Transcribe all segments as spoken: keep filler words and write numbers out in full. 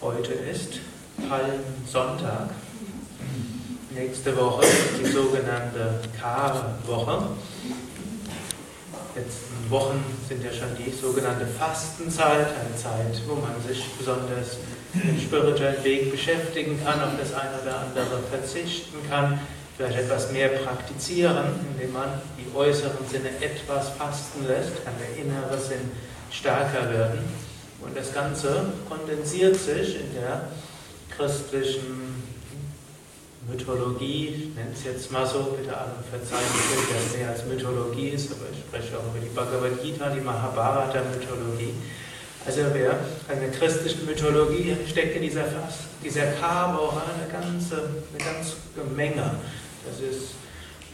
Heute ist Palmsonntag. Nächste Woche ist die sogenannte Karwoche. Die letzten Wochen sind ja schon die sogenannte Fastenzeit, eine Zeit, wo man sich besonders mit spirituellen Weg beschäftigen kann, auf das eine oder andere verzichten kann, vielleicht etwas mehr praktizieren, indem man die äußeren Sinne etwas fasten lässt, kann der innere Sinn stärker werden. Und das Ganze kondensiert sich in der christlichen Mythologie, ich nenne es jetzt mal so, bitte alle verzeihen, dass es mehr als Mythologie ist, aber ich spreche auch über die Bhagavad Gita, die Mahabharata-Mythologie. Also wer in der christlichen Mythologie steckt in dieser, dieser Karwoche eine ganze, eine ganze Menge. Das ist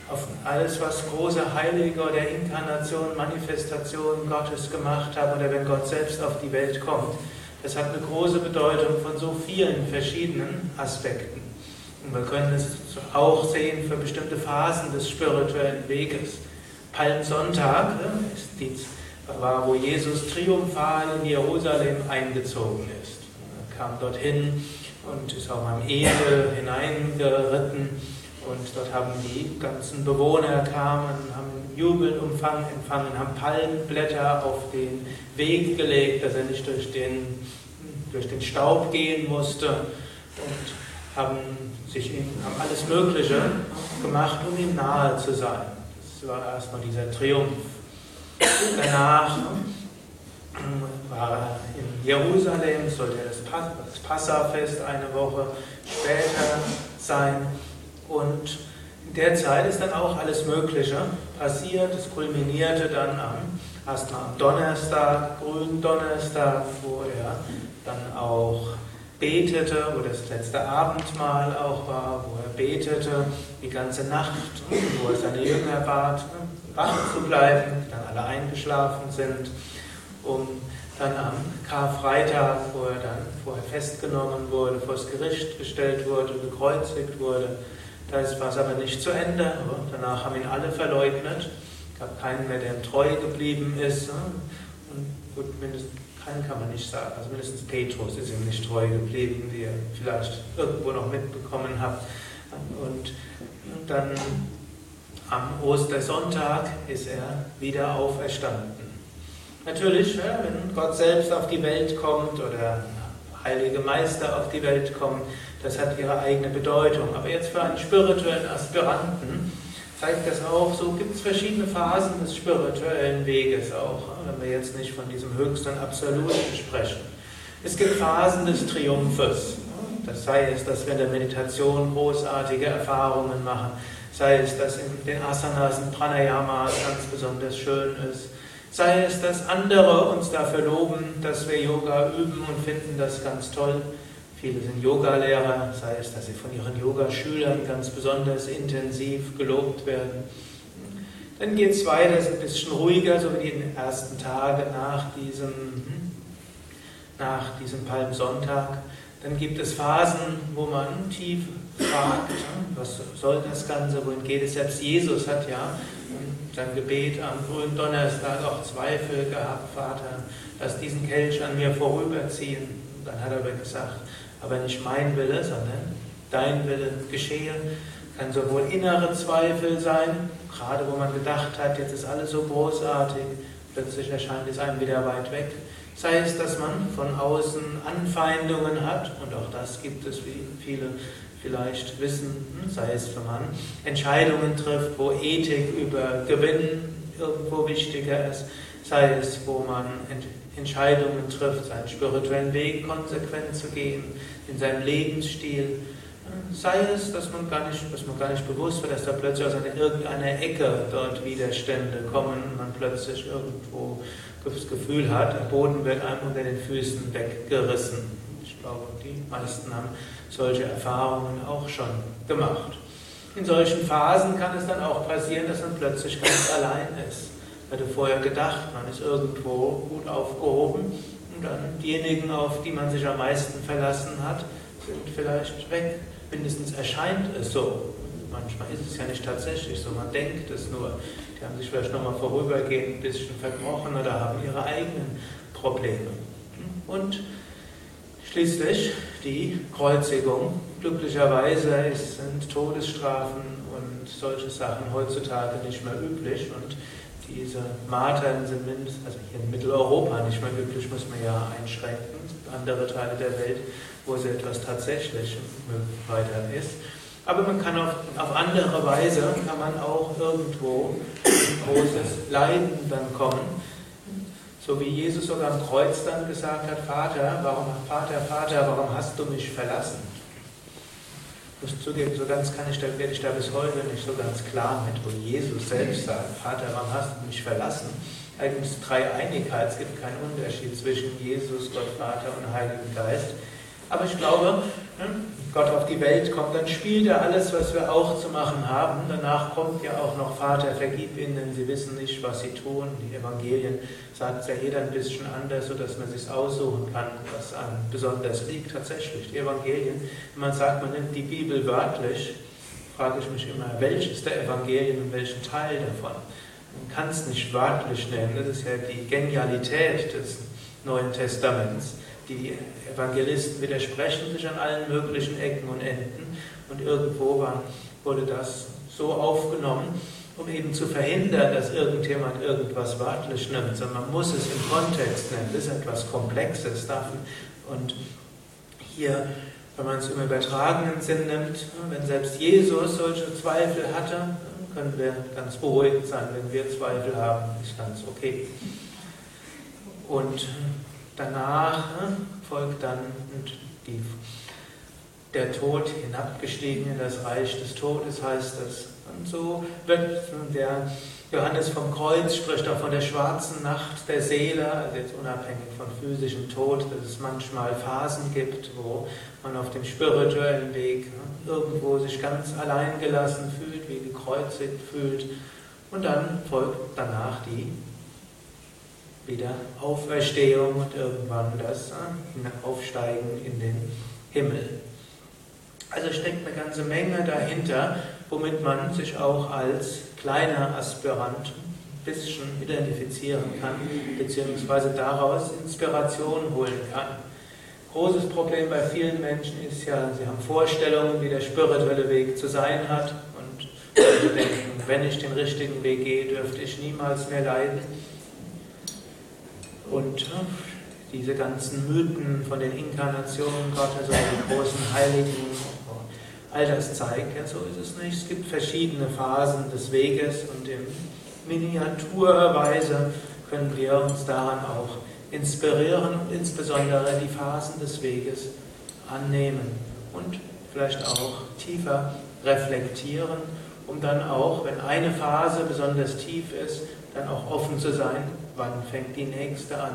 auf alles, was große Heilige oder Inkarnationen, Manifestationen Gottes gemacht haben oder wenn Gott selbst auf die Welt kommt. Das hat eine große Bedeutung von so vielen verschiedenen Aspekten. Und wir können es auch sehen für bestimmte Phasen des spirituellen Weges. Palmsonntag ist die war, wo Jesus triumphal in Jerusalem eingezogen ist. Er kam dorthin und ist auch am Esel hineingeritten und dort haben die ganzen Bewohner kamen, haben Jubelumfang empfangen, haben Palmblätter auf den Weg gelegt, dass er nicht durch den, durch den Staub gehen musste und haben, sich ihm, haben alles Mögliche gemacht, um ihm nahe zu sein. Das war erstmal dieser Triumph. Danach war er in Jerusalem, sollte das Passafest eine Woche später sein. Und in der Zeit ist dann auch alles Mögliche passiert. Es kulminierte dann am, erst mal am Donnerstag, Gründonnerstag, wo er dann auch betete, wo das letzte Abendmahl auch war, wo er betete die ganze Nacht, wo er seine Jünger bat, wach zu bleiben, dann alle eingeschlafen sind, um dann am Karfreitag, wo er dann vorher festgenommen wurde, vor das Gericht gestellt wurde, gekreuzigt wurde. Da war es aber nicht zu Ende. Und danach haben ihn alle verleugnet. Es gab keinen mehr, der ihm treu geblieben ist. Und gut, mindestens keinen kann man nicht sagen. Also mindestens Petrus ist ihm nicht treu geblieben, wie ihr vielleicht irgendwo noch mitbekommen habt. Und dann am Ostersonntag ist er wieder auferstanden. Natürlich, wenn Gott selbst auf die Welt kommt oder heilige Meister auf die Welt kommen, das hat ihre eigene Bedeutung. Aber jetzt für einen spirituellen Aspiranten zeigt das auch, so gibt es verschiedene Phasen des spirituellen Weges auch, wenn wir jetzt nicht von diesem höchsten und absoluten sprechen. Es gibt Phasen des Triumphes. Das sei es, dass wir in der Meditation großartige Erfahrungen machen, sei es, dass in den Asanas und Pranayama ganz besonders schön ist, sei es, dass andere uns dafür loben, dass wir Yoga üben und finden das ganz toll. Viele sind Yogalehrer, sei es, dass sie von ihren Yogaschülern ganz besonders intensiv gelobt werden. Dann geht es weiter, es ist ein bisschen ruhiger, so wie die ersten Tage nach diesem, nach diesem Palmsonntag. Dann gibt es Phasen, wo man tief fragt, was soll das Ganze, wohin geht es? Selbst Jesus hat ja sein Gebet am Gründonnerstag auch Zweifel gehabt, Vater, lass diesen Kelch an mir vorüberziehen. Und dann hat er aber gesagt, aber nicht mein Wille, sondern dein Wille geschehe. Kann sowohl innere Zweifel sein, gerade wo man gedacht hat, jetzt ist alles so großartig, plötzlich erscheint es einem wieder weit weg. Sei es, dass man von außen Anfeindungen hat, und auch das gibt es, wie viele vielleicht wissen, sei es, wenn man Entscheidungen trifft, wo Ethik über Gewinn irgendwo wichtiger ist, sei es, wo man Entscheidungen trifft, seinen spirituellen Weg konsequent zu gehen, in seinem Lebensstil, sei es, dass man gar nicht, dass man gar nicht bewusst wird, dass da plötzlich aus einer, irgendeiner Ecke dort Widerstände kommen und man plötzlich irgendwo das Gefühl hat, der Boden wird einem unter den Füßen weggerissen. Ich glaube, die meisten haben solche Erfahrungen auch schon gemacht. In solchen Phasen kann es dann auch passieren, dass man plötzlich ganz allein ist. Man hatte vorher gedacht, man ist irgendwo gut aufgehoben und dann diejenigen, auf die man sich am meisten verlassen hat, sind vielleicht weg. Mindestens erscheint es so. Manchmal ist es ja nicht tatsächlich so, man denkt es nur. Die haben sich vielleicht nochmal vorübergehend ein bisschen verkrochen oder haben ihre eigenen Probleme. Und schließlich die Kreuzigung. Glücklicherweise sind Todesstrafen und solche Sachen heutzutage nicht mehr üblich und diese Martern sind mindestens, also hier in Mitteleuropa nicht mehr üblich, muss man ja einschränken. Andere Teile der Welt, wo so etwas tatsächlich weiter ist. Aber man kann auf, auf andere Weise, kann man auch irgendwo großes Leiden dann kommen. So wie Jesus sogar am Kreuz dann gesagt hat, Vater, warum, Vater, Vater, warum hast du mich verlassen? Ich muss zugeben, so ganz kann ich da, werde ich da bis heute nicht so ganz klar mit, wo Jesus selbst sagt, Vater, warum hast du mich verlassen? Eigentlich ist Dreieinigkeit, es gibt keinen Unterschied zwischen Jesus, Gott, Vater und Heiligen Geist. Aber ich glaube, Gott auf die Welt kommt, dann spielt er alles, was wir auch zu machen haben. Danach kommt ja auch noch Vater, vergib ihnen, denn sie wissen nicht, was sie tun. Die Evangelien sagt es ja jeder ein bisschen anders, sodass man sich aussuchen kann, was einem besonders liegt. Tatsächlich, die Evangelien, wenn man sagt, man nimmt die Bibel wörtlich, frage ich mich immer, welches der Evangelien und welchen Teil davon? Man kann es nicht wörtlich nehmen, das ist ja die Genialität des Neuen Testaments. Die Evangelisten widersprechen sich an allen möglichen Ecken und Enden und irgendwo war, wurde das so aufgenommen, um eben zu verhindern, dass irgendjemand irgendwas wörtlich nimmt, sondern man muss es im Kontext nehmen, das ist etwas Komplexes. Und hier, wenn man es im übertragenen Sinn nimmt, wenn selbst Jesus solche Zweifel hatte, können wir ganz beruhigt sein, wenn wir Zweifel haben, ist ganz okay. Und danach folgt dann die, der Tod, hinabgestiegen in das Reich des Todes, heißt das. Und so wird der Johannes vom Kreuz spricht auch von der schwarzen Nacht der Seele, also jetzt unabhängig von physischem Tod, dass es manchmal Phasen gibt, wo man auf dem spirituellen Weg irgendwo sich ganz allein gelassen fühlt, wie gekreuzigt fühlt. Und dann folgt danach die wieder Auferstehung und irgendwann das Aufsteigen in den Himmel. Also steckt eine ganze Menge dahinter, womit man sich auch als kleiner Aspirant ein bisschen identifizieren kann, beziehungsweise daraus Inspiration holen kann. Großes Problem bei vielen Menschen ist ja, sie haben Vorstellungen, wie der spirituelle Weg zu sein hat und denken, wenn ich den richtigen Weg gehe, dürfte ich niemals mehr leiden. Und diese ganzen Mythen von den Inkarnationen Gottes, also den großen Heiligen, all das zeigt, ja, so ist es nicht. Es gibt verschiedene Phasen des Weges und in Miniaturweise können wir uns daran auch inspirieren und insbesondere die Phasen des Weges annehmen und vielleicht auch tiefer reflektieren, um dann auch, wenn eine Phase besonders tief ist, dann auch offen zu sein, wann fängt die nächste an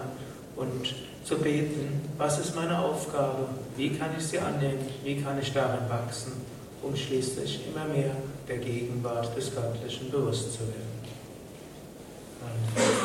und zu beten, was ist meine Aufgabe, wie kann ich sie annehmen, wie kann ich darin wachsen, um schließlich immer mehr der Gegenwart des Göttlichen bewusst zu werden. Amen.